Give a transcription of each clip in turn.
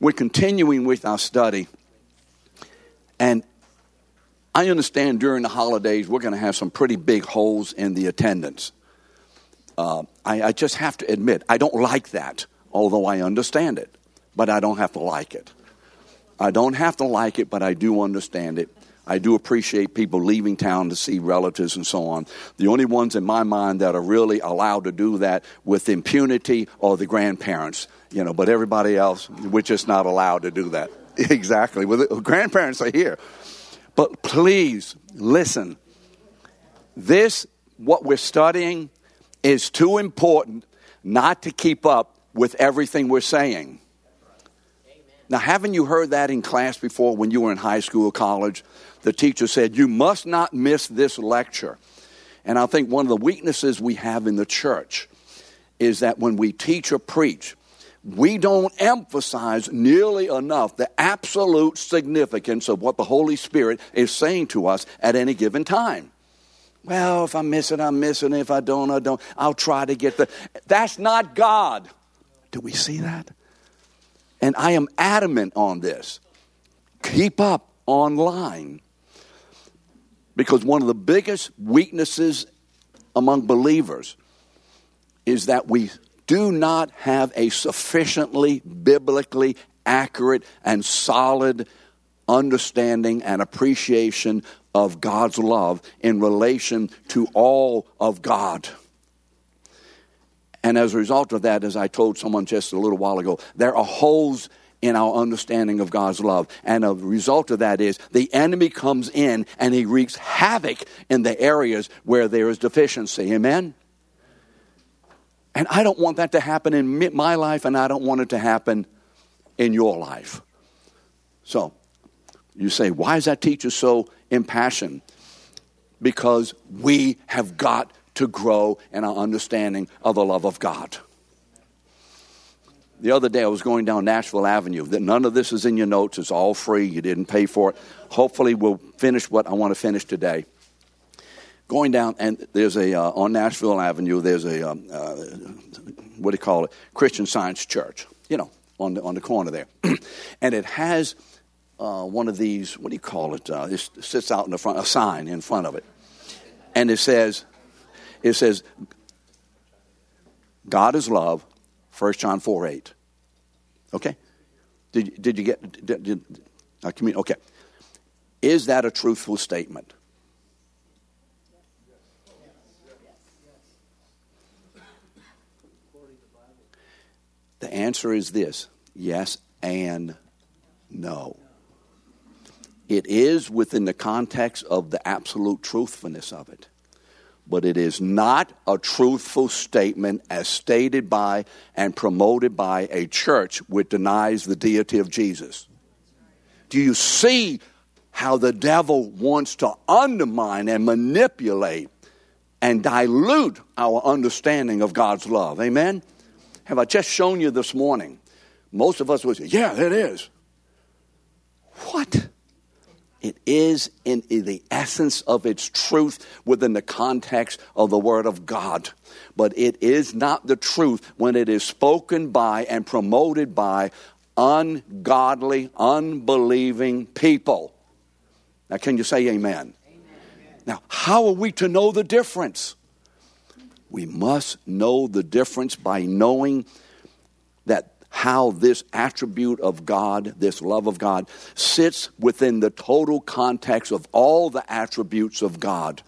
We're continuing with our study. And I understand during the holidays we're going to have some pretty big holes in the attendance. I just have to admit, I don't like that, although I understand it. But I don't have to like it. I don't have to like it, but I do understand it. I do appreciate people leaving town to see relatives and so on. The only ones in my mind that are really allowed to do that with impunity are the grandparents, you know, but everybody else, we're just not allowed to do that. Exactly. Well, the grandparents are here. But please listen. This, what we're studying, is too important not to keep up with everything we're saying. Now, haven't you heard that in class before when you were in high school or college? The teacher said, you must not miss this lecture. And I think one of the weaknesses we have in the church is that when we teach or preach, we don't emphasize nearly enough the absolute significance of what the Holy Spirit is saying to us at any given time. Well, if I miss it, I miss it. If I don't, I don't. I'll try to get the... That's not God. Do we see that? And I am adamant on this. Keep up online. Because one of the biggest weaknesses among believers is that we do not have a sufficiently biblically accurate and solid understanding and appreciation of God's love in relation to all of God. And as a result of that, as I told someone just a little while ago, there are holes in our understanding of God's love. And a result of that is the enemy comes in and he wreaks havoc in the areas where there is deficiency. Amen? And I don't want that to happen in my life, and I don't want it to happen in your life. So you say, why is that teacher so impassioned? Because we have got to grow in our understanding of the love of God. The other day I was going down Nashville Avenue. None of this is in your notes. It's all free. You didn't pay for it. Hopefully we'll finish what I want to finish today. Going down, and there's on Nashville Avenue, there's a Christian Science Church, you know, on the corner there. And it has one of these, it sits out in the front, a sign in front of it. And it says, God is love, 1 John 4:8. Okay? Did you get... okay. Is that a truthful statement? The answer is this. Yes and no. It is within the context of the absolute truthfulness of it. But it is not a truthful statement as stated by and promoted by a church which denies the deity of Jesus. Do you see how the devil wants to undermine and manipulate and dilute our understanding of God's love? Amen? Have I just shown you this morning? Most of us would say, yeah, it is. What? It is in the essence of its truth within the context of the Word of God. But it is not the truth when it is spoken by and promoted by ungodly, unbelieving people. Now, can you say amen? Amen. Now, how are we to know the difference? We must know the difference by knowing that how this attribute of God, this love of God, sits within the total context of all the attributes of God.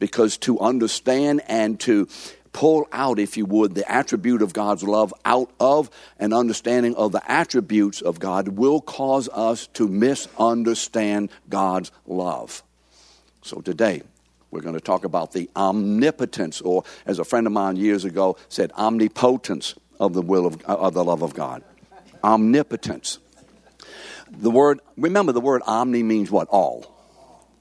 Because to understand and to pull out, if you would, the attribute of God's love out of an understanding of the attributes of God will cause us to misunderstand God's love. So today, we're going to talk about the omnipotence, or as a friend of mine years ago said, omnipotence. Of the love of God. Omnipotence. Remember the word omni means what? All.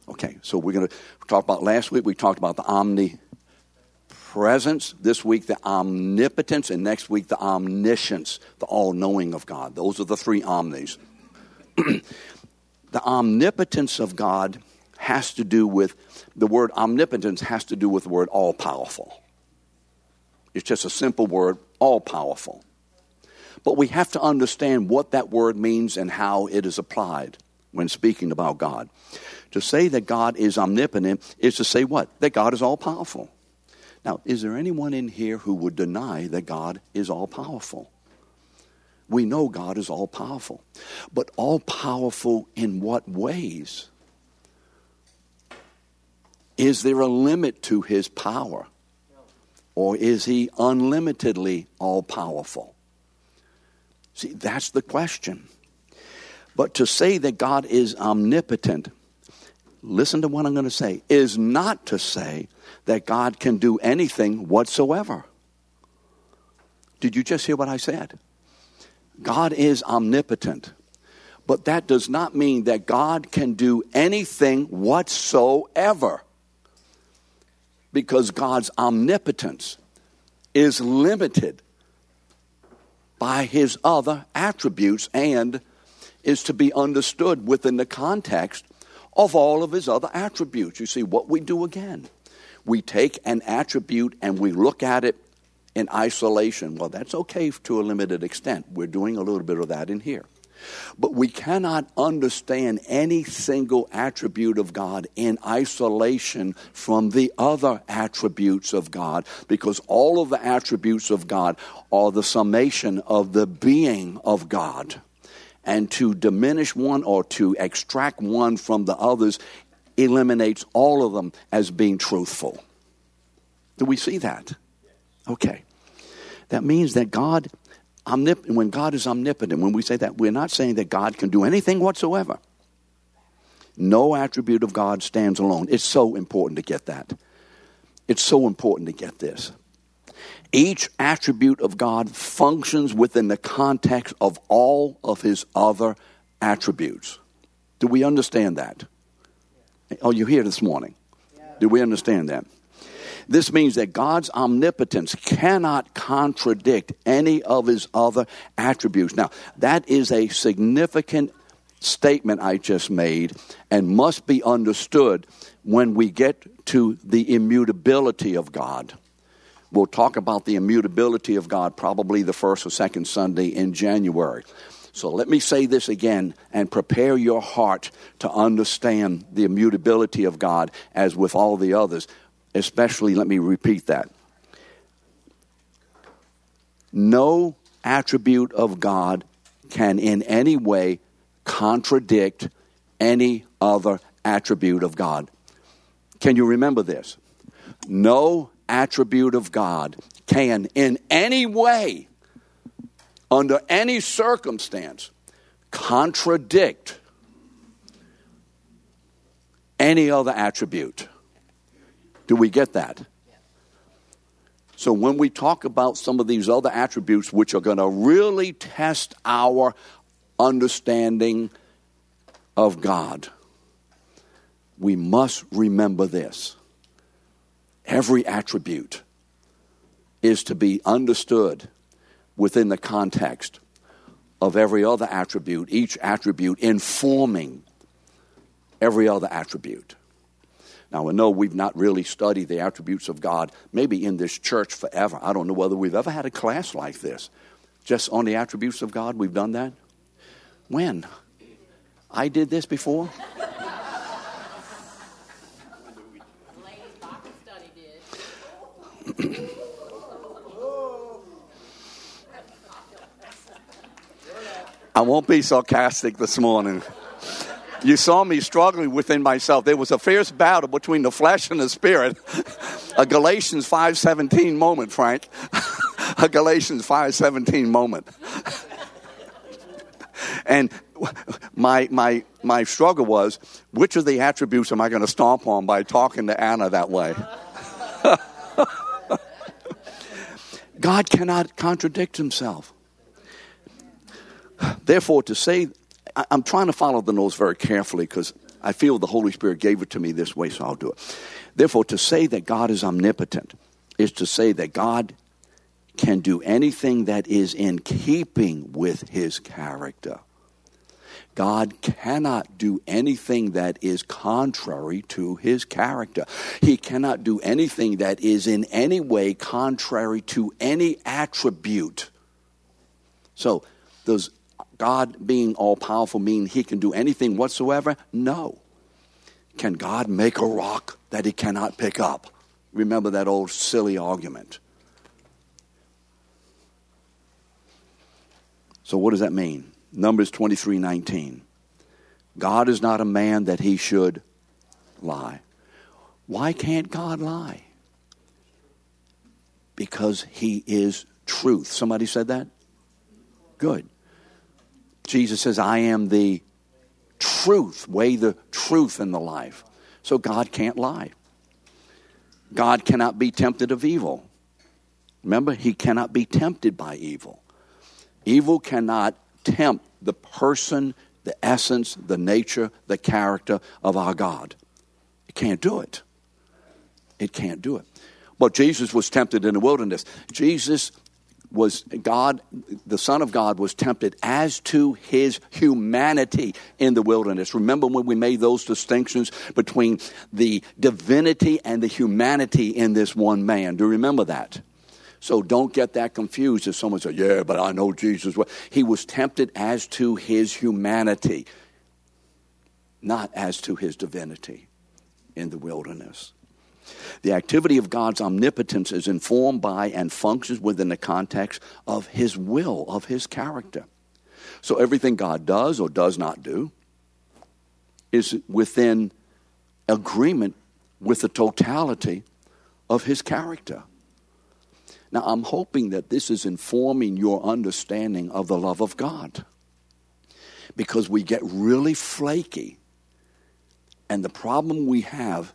Okay, so we're going to talk about last week, we talked about the omnipresence. This week, the omnipotence. And next week, the omniscience, the all-knowing of God. Those are the three omnis. The omnipotence of God has to do with, the word omnipotence has to do with the word all-powerful. It's just a simple word, all-powerful. But we have to understand what that word means and how it is applied when speaking about God. To say that God is omnipotent is to say what? That God is all-powerful. Now, is there anyone in here who would deny that God is all-powerful? We know God is all-powerful. But all-powerful in what ways? Is there a limit to his power? Or is he unlimitedly all-powerful? See, that's the question. But to say that God is omnipotent, listen to what I'm going to say, is not to say that God can do anything whatsoever. Did you just hear what I said? God is omnipotent, but that does not mean that God can do anything whatsoever, because God's omnipotence is limited by his other attributes and is to be understood within the context of all of his other attributes. You see, what we do again, we take an attribute and we look at it in isolation. Well, that's okay to a limited extent. We're doing a little bit of that in here. But we cannot understand any single attribute of God in isolation from the other attributes of God, because all of the attributes of God are the summation of the being of God. And to diminish one or to extract one from the others eliminates all of them as being truthful. Do we see that? Okay. That means that God... when God is omnipotent, when we say that, we're not saying that God can do anything whatsoever. No attribute of God stands alone. It's so important to get that. It's so important to get this. Each attribute of God functions within the context of all of his other attributes. Do we understand that? Are you here this morning? Do we understand that? This means that God's omnipotence cannot contradict any of his other attributes. Now, that is a significant statement I just made and must be understood when we get to the immutability of God. We'll talk about the immutability of God probably the first or second Sunday in January. So let me say this again and prepare your heart to understand the immutability of God as with all the others. Especially, let me repeat that. No attribute of God can in any way contradict any other attribute of God. Can you remember this? No attribute of God can in any way, under any circumstance, contradict any other attribute. Do we get that? So when we talk about some of these other attributes, which are going to really test our understanding of God, we must remember this. Every attribute is to be understood within the context of every other attribute, each attribute informing every other attribute. Now, I know we've not really studied the attributes of God, maybe in this church forever. I don't know whether we've ever had a class like this. Just on the attributes of God, we've done that? When? I did this before? I won't be sarcastic this morning. You saw me struggling within myself. There was a fierce battle between the flesh and the spirit. A Galatians 5:17 moment, Frank. A Galatians 5:17 moment. And my struggle was, which of the attributes am I going to stomp on by talking to Anna that way? God cannot contradict himself. Therefore, to say... I'm trying to follow the notes very carefully because I feel the Holy Spirit gave it to me this way, so I'll do it. Therefore, to say that God is omnipotent is to say that God can do anything that is in keeping with his character. God cannot do anything that is contrary to his character. He cannot do anything that is in any way contrary to any attribute. So does God being all-powerful mean he can do anything whatsoever? No. Can God make a rock that he cannot pick up? Remember that old silly argument. So what does that mean? Numbers 23:19. God is not a man that he should lie. Why can't God lie? Because he is truth. Somebody said that? Good. Jesus says, I am the truth, way, the truth, and the life. So God can't lie. God cannot be tempted of evil. Remember, he cannot be tempted by evil. Evil cannot tempt the person, the essence, the nature, the character of our God. It can't do it. It can't do it. Well, Jesus was tempted in the wilderness. Jesus was God, the Son of God, was tempted as to his humanity in the wilderness. Remember when we made those distinctions between the divinity and the humanity in this one man? Do you remember that? So don't get that confused if someone says, yeah, but I know Jesus. He was tempted as to his humanity, not as to his divinity in the wilderness. The activity of God's omnipotence is informed by and functions within the context of his will, of his character. So everything God does or does not do is within agreement with the totality of his character. Now, I'm hoping that this is informing your understanding of the love of God, because we get really flaky, and the problem we have,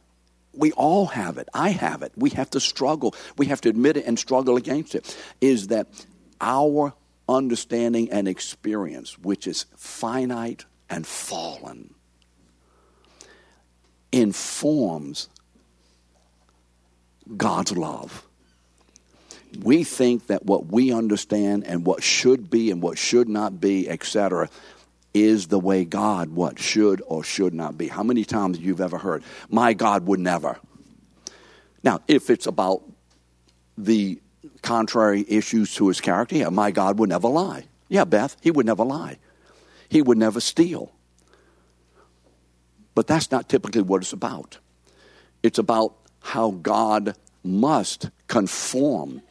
we all have it. I have it. We have to struggle. We have to admit it and struggle against it, is that our understanding and experience, which is finite and fallen, informs God's love. We think that what we understand and what should be and what should not be, etc., is the way God, what should or should not be. How many times you've ever heard, my God would never. Now, if it's about the contrary issues to his character, yeah, my God would never lie. Yeah, Beth, he would never lie. He would never steal. But that's not typically what it's about. It's about how God must conform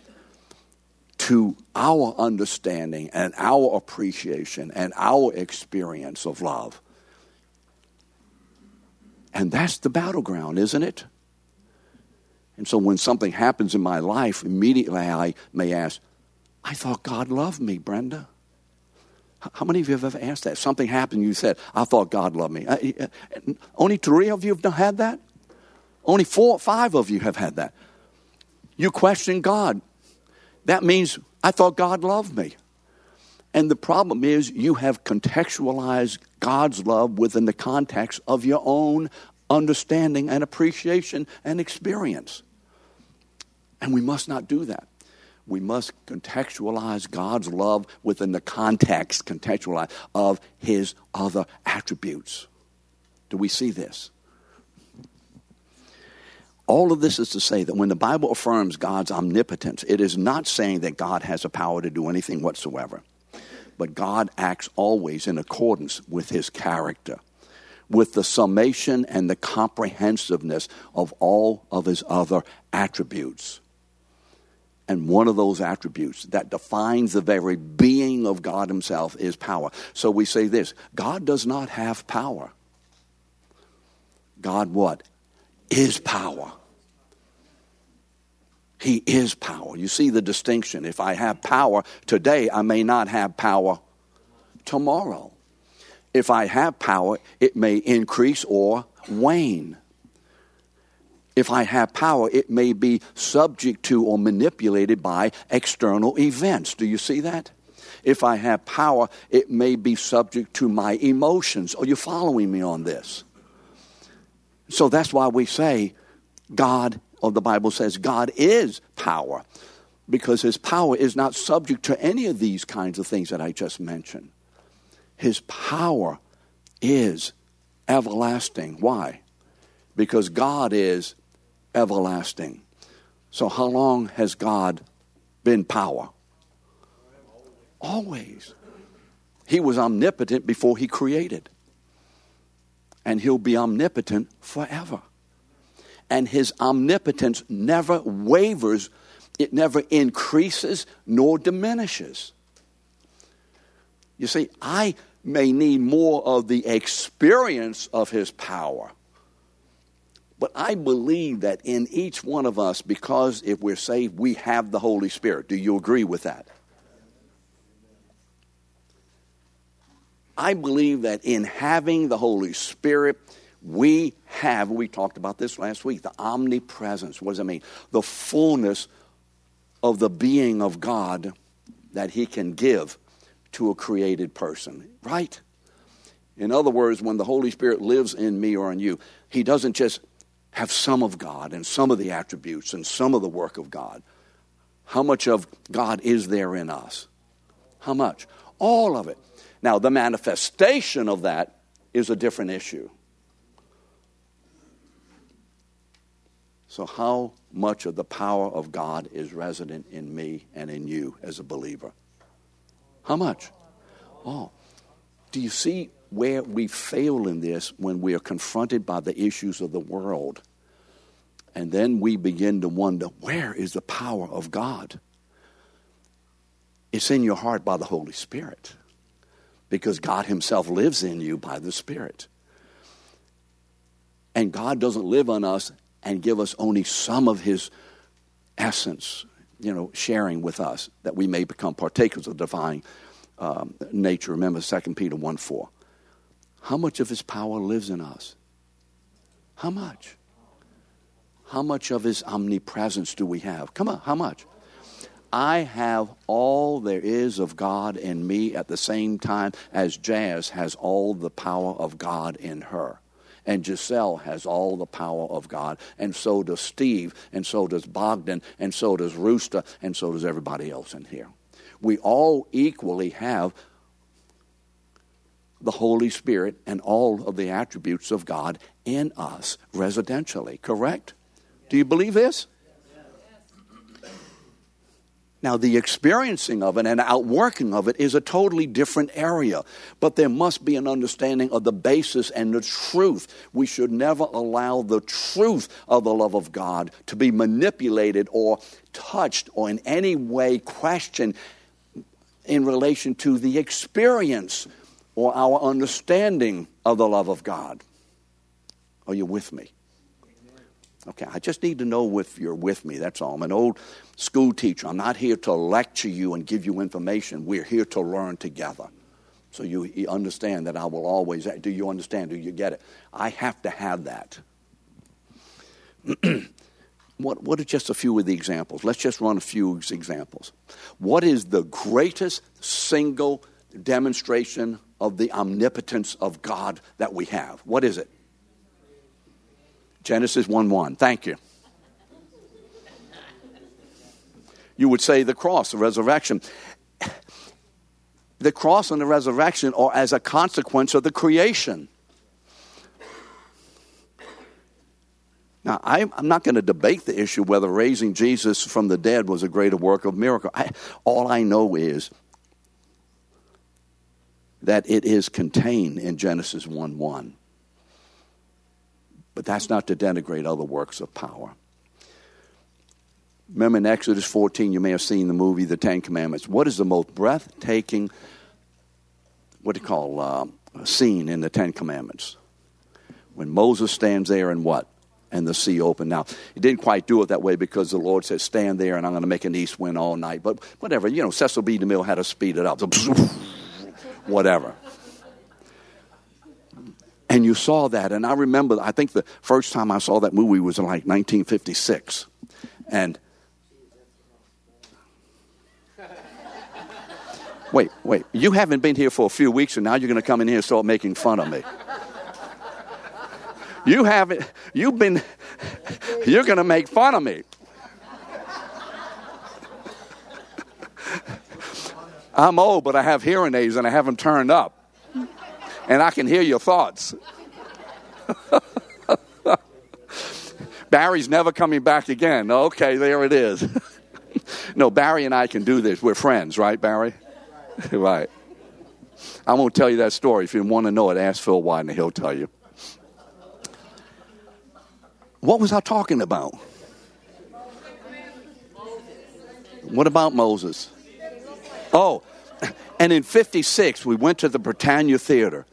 to our understanding and our appreciation and our experience of love. And that's the battleground, isn't it? And so when something happens in my life, immediately I may ask, I thought God loved me, Brenda. How many of you have ever asked that? Something happened, you said, I thought God loved me. Only 3 of you have had that? Only 4 or 5 of you have had that. You question God. That means, I thought God loved me. And the problem is, you have contextualized God's love within the context of your own understanding and appreciation and experience. And we must not do that. We must contextualize God's love within the context, contextualize, of his other attributes. Do we see this? All of this is to say that when the Bible affirms God's omnipotence, it is not saying that God has a power to do anything whatsoever. But God acts always in accordance with his character, with the summation and the comprehensiveness of all of his other attributes. And one of those attributes that defines the very being of God himself is power. So we say this, God does not have power. God what? Is power. He is power. You see the distinction. If I have power today, I may not have power tomorrow. If I have power, it may increase or wane. If I have power, it may be subject to or manipulated by external events. Do you see that? If I have power, it may be subject to my emotions. Are you following me on this? So that's why we say God, or the Bible says God is power, because his power is not subject to any of these kinds of things that I just mentioned. His power is everlasting. Why? Because God is everlasting. So how long has God been power? Always. He was omnipotent before he created. And he'll be omnipotent forever. And his omnipotence never wavers. It never increases nor diminishes. You see, I may need more of the experience of his power. But I believe that in each one of us, because if we're saved, we have the Holy Spirit. Do you agree with that? I believe that in having the Holy Spirit, we talked about this last week, the omnipresence. What does it mean? The fullness of the being of God that he can give to a created person, right? In other words, when the Holy Spirit lives in me or in you, he doesn't just have some of God and some of the attributes and some of the work of God. How much of God is there in us? How much? All of it. Now, the manifestation of that is a different issue. So how much of the power of God is resident in me and in you as a believer? How much? Oh, do you see where we fail in this when we are confronted by the issues of the world? And then we begin to wonder, where is the power of God? It's in your heart by the Holy Spirit, because God himself lives in you by the Spirit. And God doesn't live on us and give us only some of his essence, sharing with us, that we may become partakers of divine nature. Remember 2 Peter 1:4. How much of his power lives in us? How much? How much of his omnipresence do we have? Come on, how much? I have all there is of God in me at the same time as Jazz has all the power of God in her. And Giselle has all the power of God. And so does Steve. And so does Bogdan. And so does Rooster. And so does everybody else in here. We all equally have the Holy Spirit and all of the attributes of God in us residentially. Correct? Do you believe this? Now, the experiencing of it and outworking of it is a totally different area. But there must be an understanding of the basis and the truth. We should never allow the truth of the love of God to be manipulated or touched or in any way questioned in relation to the experience or our understanding of the love of God. Are you with me? Okay, I just need to know if you're with me, that's all. I'm an old school teacher. I'm not here to lecture you and give you information. We're here to learn together. So you understand that I will always, do you understand? Do you get it? I have to have that. What are just a few of the examples? Let's just run a few examples. What is the greatest single demonstration of the omnipotence of God that we have? What is it? Genesis 1:1. Thank you. You would say the cross, the resurrection. The cross and the resurrection are as a consequence of the creation. Now, I'm not going to debate the issue whether raising Jesus from the dead was a greater work of miracle. All I know is that it is contained in Genesis 1:1. But that's not to denigrate other works of power. Remember in Exodus 14, you may have seen the movie, The Ten Commandments. What is the most breathtaking, scene in The Ten Commandments? When Moses stands there and what? And the sea opened. Now, he didn't quite do it that way because the Lord says, stand there and I'm going to make an east wind all night. But whatever, Cecil B. DeMille had to speed it up. So, whatever. And you saw that, and I remember, I think the first time I saw that movie was in 1956. And, wait, you haven't been here for a few weeks, and now you're going to come in here and start making fun of me. You're going to make fun of me. I'm old, but I have hearing aids, and I have them turned up. And I can hear your thoughts. Barry's never coming back again. Okay, there it is. No, Barry and I can do this. We're friends, right, Barry? Right. I'm going to tell you that story. If you want to know it, ask Phil Wyden, he'll tell you. What was I talking about? What about Moses? Oh, and in 1956, we went to the Britannia Theater,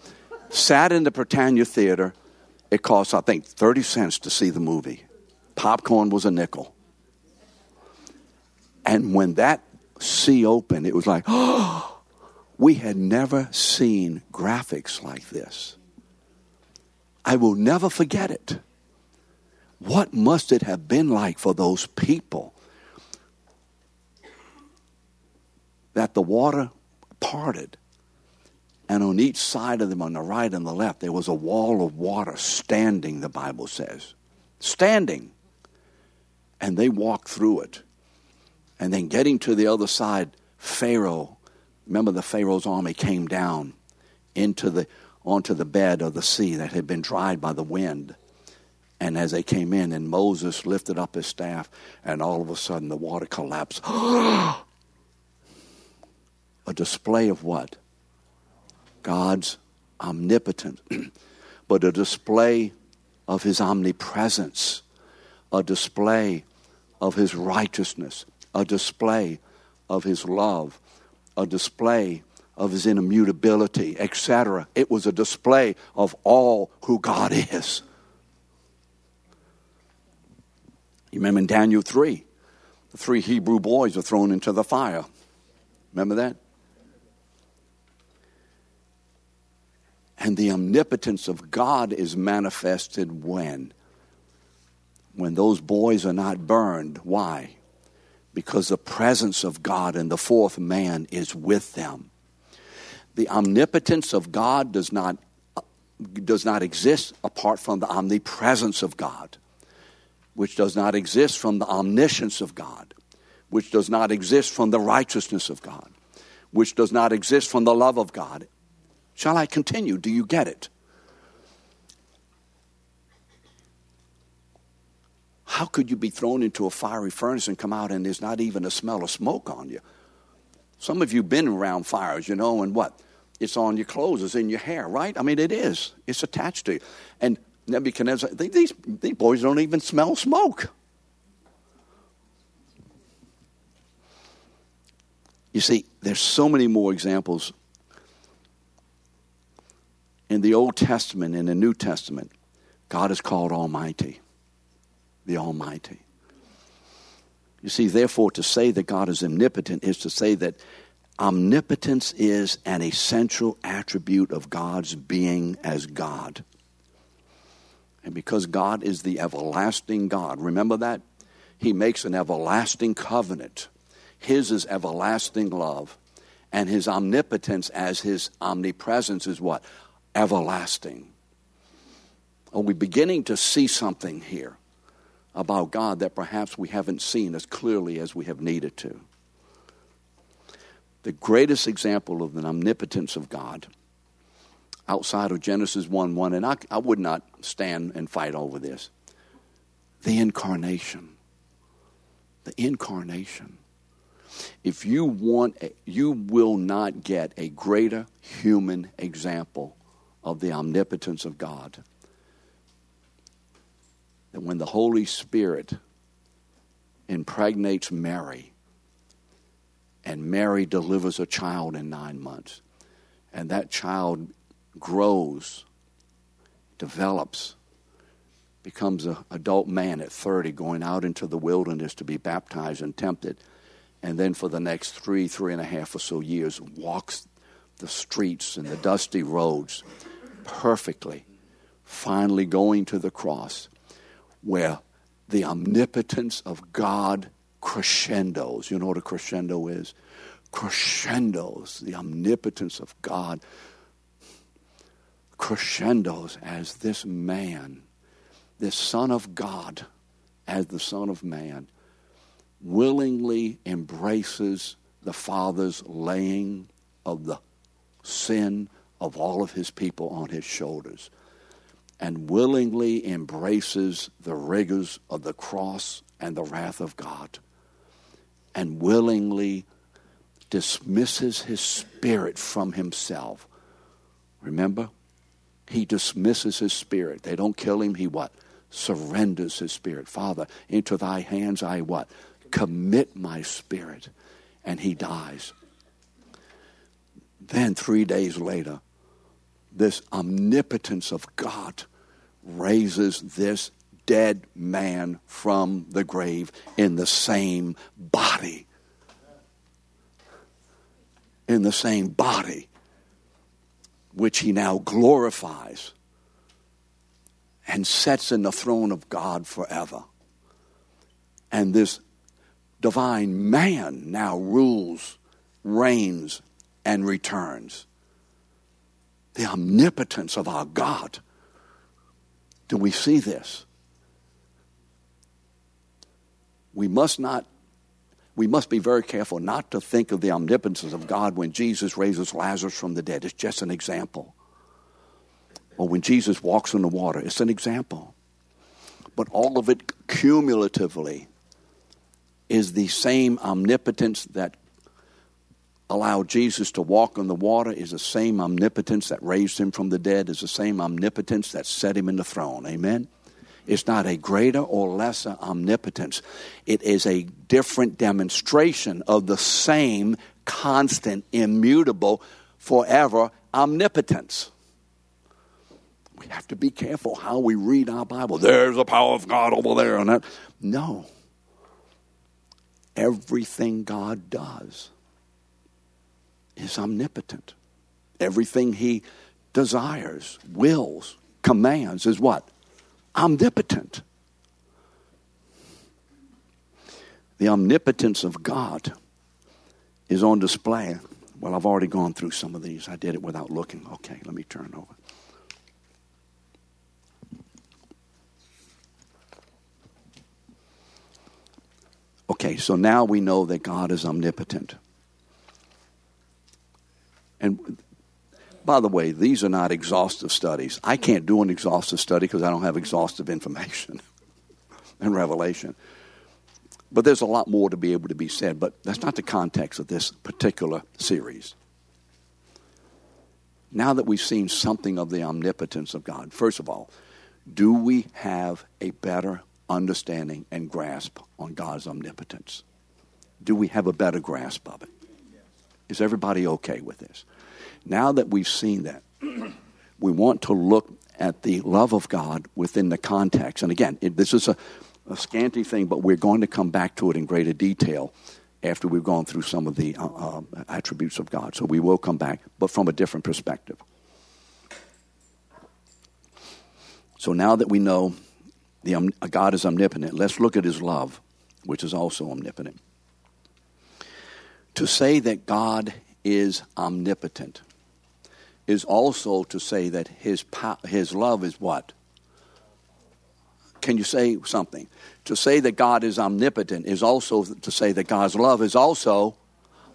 sat in the Britannia Theater. It cost, I think, 30 cents to see the movie. Popcorn was a nickel. And when that sea opened, it was like, oh, we had never seen graphics like this. I will never forget it. What must it have been like for those people that the water parted, and on each side of them, on the right and the left, there was a wall of water standing, the Bible says. Standing. And they walked through it. And then getting to the other side, Pharaoh, remember the Pharaoh's army came down onto the bed of the sea that had been dried by the wind. And as they came in, and Moses lifted up his staff, and all of a sudden the water collapsed. A display of what? God's omnipotence, but a display of his omnipresence, a display of his righteousness, a display of his love, a display of his immutability, etc. It was a display of all who God is. You remember in Daniel 3, the three Hebrew boys are thrown into the fire. Remember that? And the omnipotence of God is manifested when? When those boys are not burned. Why? Because the presence of God and the fourth man is with them. The omnipotence of God does not exist apart from the omnipresence of God, which does not exist from the omniscience of God, which does not exist from the righteousness of God, which does not exist from the love of God. Shall I continue? Do you get it? How could you be thrown into a fiery furnace and come out and there's not even a smell of smoke on you? Some of you have been around fires, you know, and what? It's on your clothes, it's in your hair, right? I mean, it is. It's attached to you. And Nebuchadnezzar, these boys don't even smell smoke. You see, there's so many more examples in the Old Testament and the New Testament. God is called Almighty, the Almighty. You see, therefore, to say that God is omnipotent is to say that omnipotence is an essential attribute of God's being as God. And because God is the everlasting God, remember that? He makes an everlasting covenant. His is everlasting love. And his omnipotence as his omnipresence is what? Everlasting. Are we beginning to see something here about God that perhaps we haven't seen as clearly as we have needed to? The greatest example of the omnipotence of God outside of Genesis 1:1, and I would not stand and fight over this, the incarnation. The incarnation. If you want, you will not get a greater human example of the omnipotence of God. That when the Holy Spirit impregnates Mary, and Mary delivers a child in 9 months, and that child grows, develops, becomes an adult man at 30, going out into the wilderness to be baptized and tempted, and then for the next three and a half or so years, walks the streets and the dusty roads perfectly, finally going to the cross, where the omnipotence of God crescendos. You know what a crescendo is? Crescendos, the omnipotence of God crescendos as this man, this Son of God, as the Son of Man, willingly embraces the Father's laying of the sin of all of his people on his shoulders, and willingly embraces the rigors of the cross and the wrath of God, and willingly dismisses his spirit from himself. Remember? He dismisses his spirit. They don't kill him. He what? Surrenders his spirit. Father, into thy hands I what? Commit my spirit. And he dies. Then 3 days later, this omnipotence of God raises this dead man from the grave in the same body. In the same body, which he now glorifies and sets in the throne of God forever. And this divine man now rules, reigns, and returns. The omnipotence of our God. Do we see this? We must be very careful not to think of the omnipotence of God when Jesus raises Lazarus from the dead. It's just an example. Or when Jesus walks on the water, it's an example. But all of it cumulatively is the same omnipotence that allowed Jesus to walk on the water, is the same omnipotence that raised him from the dead, is the same omnipotence that set him in the throne. Amen? It's not a greater or lesser omnipotence. It is a different demonstration of the same constant, immutable, forever omnipotence. We have to be careful how we read our Bible. There's the power of God over there. And that. No. Everything God does is omnipotent. Everything he desires, wills, commands is what? Omnipotent. The omnipotence of God is on display. Well, I've already gone through some of these. I did it without looking. Okay, let me turn over. Okay, so now we know that God is omnipotent. And by the way, these are not exhaustive studies. I can't do an exhaustive study because I don't have exhaustive information and revelation. But there's a lot more to be able to be said, but that's not the context of this particular series. Now that we've seen something of the omnipotence of God, first of all, do we have a better understanding and grasp on God's omnipotence? Do we have a better grasp of it? Is everybody okay with this? Now that we've seen that, we want to look at the love of God within the context. And again, this is a scanty thing, but we're going to come back to it in greater detail after we've gone through some of the attributes of God. So we will come back, but from a different perspective. So now that we know God is omnipotent, let's look at his love, which is also omnipotent. To say that God is omnipotent is also to say that his love is what? Can you say something? To say that God is omnipotent is also to say that God's love is also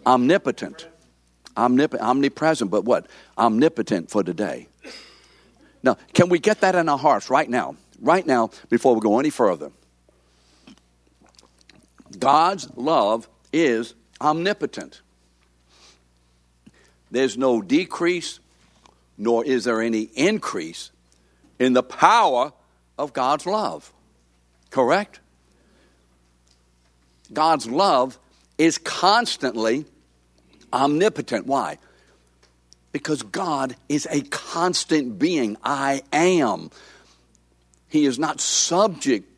omnipotent. Omnipresent, but what? Omnipotent for today. Now, can we get that in our hearts right now? Right now, before we go any further. God's love is omnipotent. There's no decrease, nor is there any increase in the power of God's love. Correct? God's love is constantly omnipotent. Why? Because God is a constant being. I am. He is not subject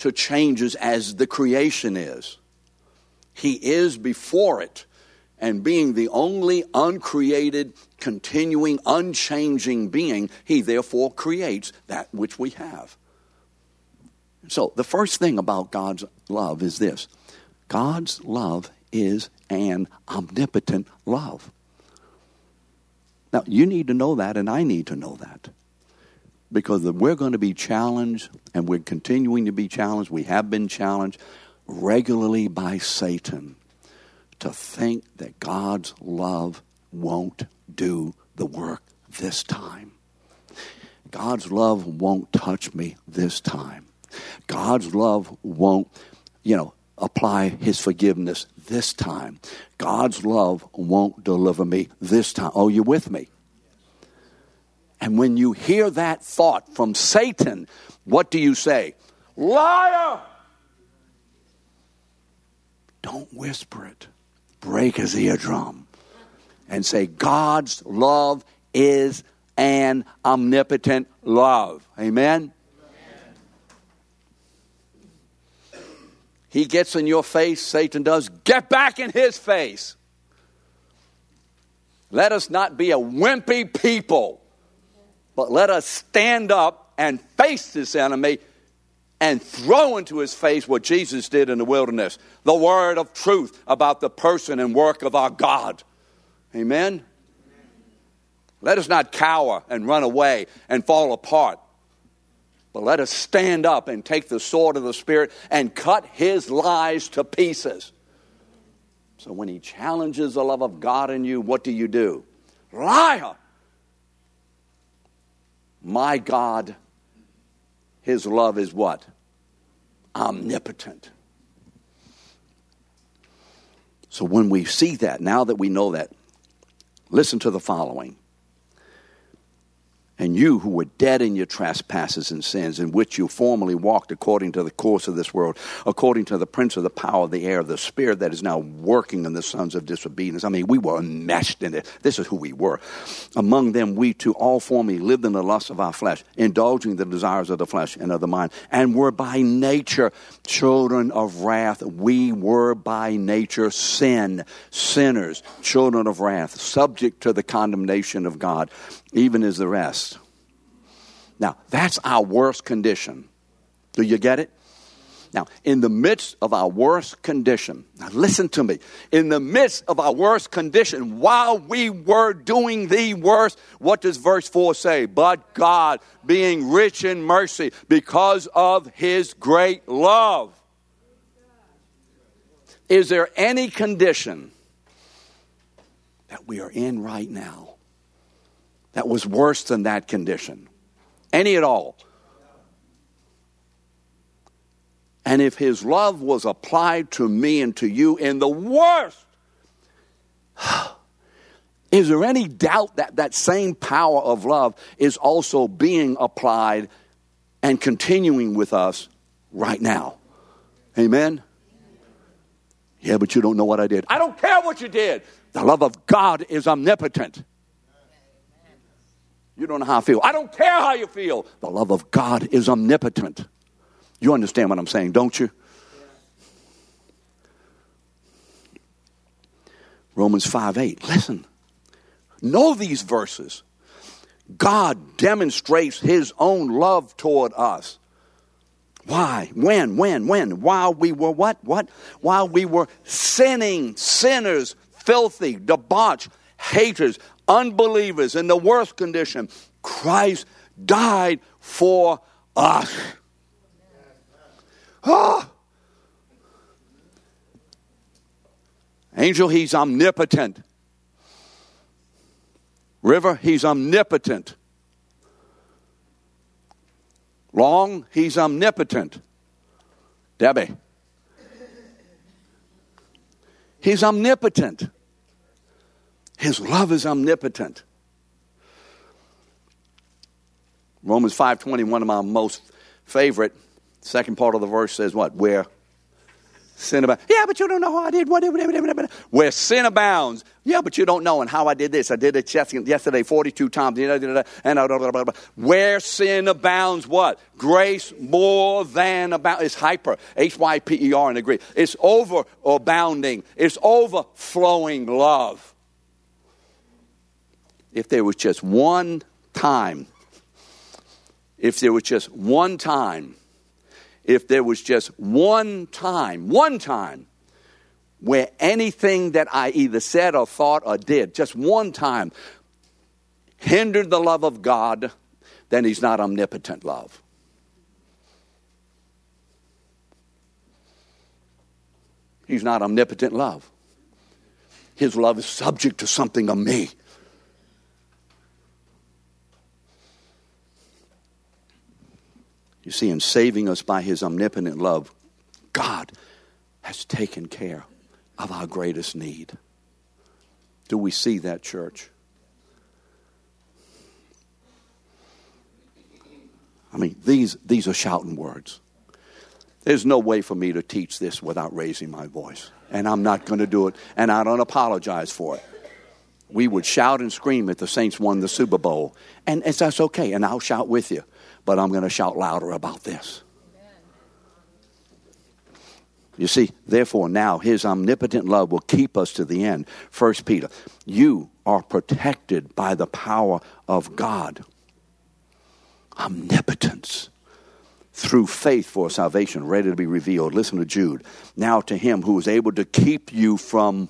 to changes as the creation is. He is before it. And being the only uncreated, continuing, unchanging being, he therefore creates that which we have. So the first thing about God's love is this. God's love is an omnipotent love. Now, you need to know that, and I need to know that. Because we're going to be challenged, and we're continuing to be challenged. We have been challenged regularly by Satan to think that God's love won't do the work this time. God's love won't touch me this time. God's love won't, apply his forgiveness this time. God's love won't deliver me this time. Oh, you with me? And when you hear that thought from Satan, what do you say? Liar! Don't whisper it. Break his eardrum and say, God's love is an omnipotent love. Amen? Amen. He gets in your face, Satan does. Get back in his face. Let us not be a wimpy people, but let us stand up and face this enemy and throw into his face what Jesus did in the wilderness, the word of truth about the person and work of our God. Amen? Amen? Let us not cower and run away and fall apart, but let us stand up and take the sword of the Spirit and cut his lies to pieces. So when he challenges the love of God in you, what do? Liar! My God, his love is what? Omnipotent. So when we see that, now that we know that, listen to the following. And you who were dead in your trespasses and sins, in which you formerly walked according to the course of this world, according to the prince of the power of the air, the spirit that is now working in the sons of disobedience. I mean, we were enmeshed in it. This is who we were. Among them we too all formerly lived in the lust of our flesh, indulging the desires of the flesh and of the mind, and were by nature children of wrath. We were by nature sinners, children of wrath, subject to the condemnation of God, even as the rest. Now, that's our worst condition. Do you get it? Now, in the midst of our worst condition, now listen to me. In the midst of our worst condition, while we were doing the worst, what does verse 4 say? But God, being rich in mercy, because of his great love. Is there any condition that we are in right now that was worse than that condition? Any at all? And if his love was applied to me and to you in the worst, is there any doubt that that same power of love is also being applied and continuing with us right now? Amen? Yeah, but you don't know what I did. I don't care what you did. The love of God is omnipotent. You don't know how I feel. I don't care how you feel. The love of God is omnipotent. You understand what I'm saying, don't you? Yeah. Romans 5:8. Listen. Know these verses. God demonstrates his own love toward us. Why? When? While we were what? What? While we were sinning, sinners, filthy, debauched, haters, unbelievers, in the worst condition, Christ died for us. Oh! Angel, he's omnipotent. River, he's omnipotent. Long, he's omnipotent. Debbie, he's omnipotent. His love is omnipotent. Romans 5:20, one of my most favorite. Second part of the verse says what? Where sin abounds. Yeah, but you don't know how I did. Where sin abounds. Yeah, but you don't know and how I did this. I did it yesterday 42 times. And where sin abounds, what? Grace more than abounds. It's hyper. H-Y-P-E-R in the Greek. It's over abounding. It's overflowing love. If there was just one time where anything that I either said or thought or did, just one time, hindered the love of God, then he's not omnipotent love. He's not omnipotent love. His love is subject to something of me. You see, in saving us by his omnipotent love, God has taken care of our greatest need. Do we see that, church? I mean, these are shouting words. There's no way for me to teach this without raising my voice. And I'm not going to do it, and I don't apologize for it. We would shout and scream if the Saints won the Super Bowl. And that's okay, and I'll shout with you. But I'm going to shout louder about this. You see, therefore now his omnipotent love will keep us to the end. First Peter, you are protected by the power of God. Omnipotence. Through faith for salvation, ready to be revealed. Listen to Jude. Now to him who is able to keep you from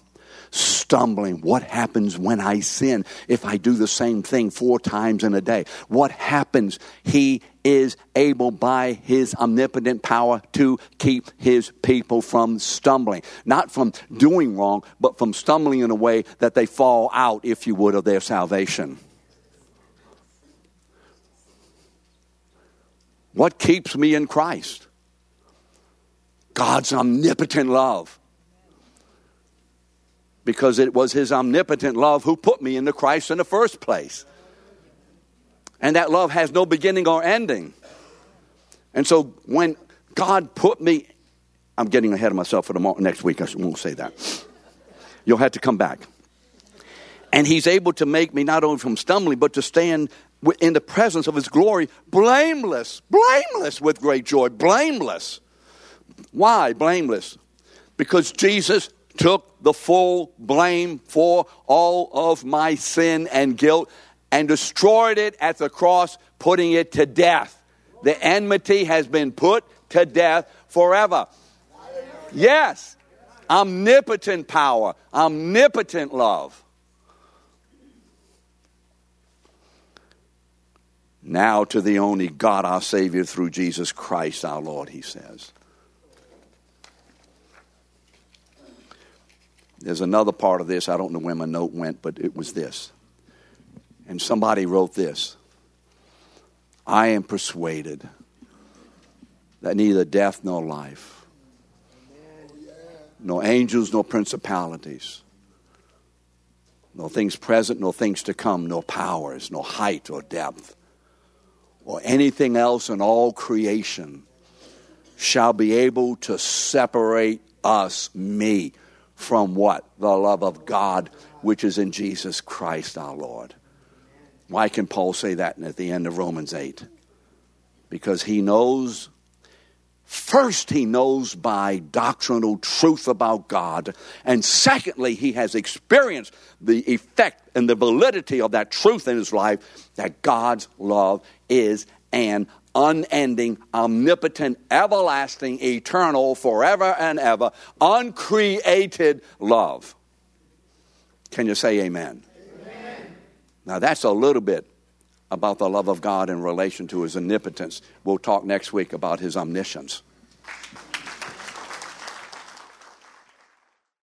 stumbling. What happens when I sin? If I do the same thing 4 times in a day, what happens? He is able by his omnipotent power to keep his people from stumbling. Not from doing wrong, but from stumbling in a way that they fall out, if you would, of their salvation. What keeps me in Christ? God's omnipotent love. Because it was his omnipotent love who put me into Christ in the first place. And that love has no beginning or ending. And so when God put me, I'm getting ahead of myself for the next week. I won't say that. You'll have to come back. And he's able to make me not only from stumbling, but to stand in the presence of his glory, blameless with great joy, blameless. Why blameless? Because Jesus took the full blame for all of my sin and guilt and destroyed it at the cross, putting it to death. The enmity has been put to death forever. Yes, omnipotent power, omnipotent love. Now to the only God, our Savior, through Jesus Christ, our Lord, he says. There's another part of this. I don't know where my note went, but it was this. And somebody wrote this. I am persuaded that neither death nor life, nor angels nor principalities, nor things present nor things to come, nor powers, nor height or depth, or anything else in all creation shall be able to separate us, me, from what? The love of God, which is in Jesus Christ our Lord. Why can Paul say that at the end of Romans 8? Because he knows, first he knows by doctrinal truth about God, and secondly he has experienced the effect and the validity of that truth in his life, that God's love is an unending, omnipotent, everlasting, eternal, forever and ever, uncreated love. Can you say amen? Amen. Now that's a little bit about the love of God in relation to his omnipotence. We'll talk next week about his omniscience.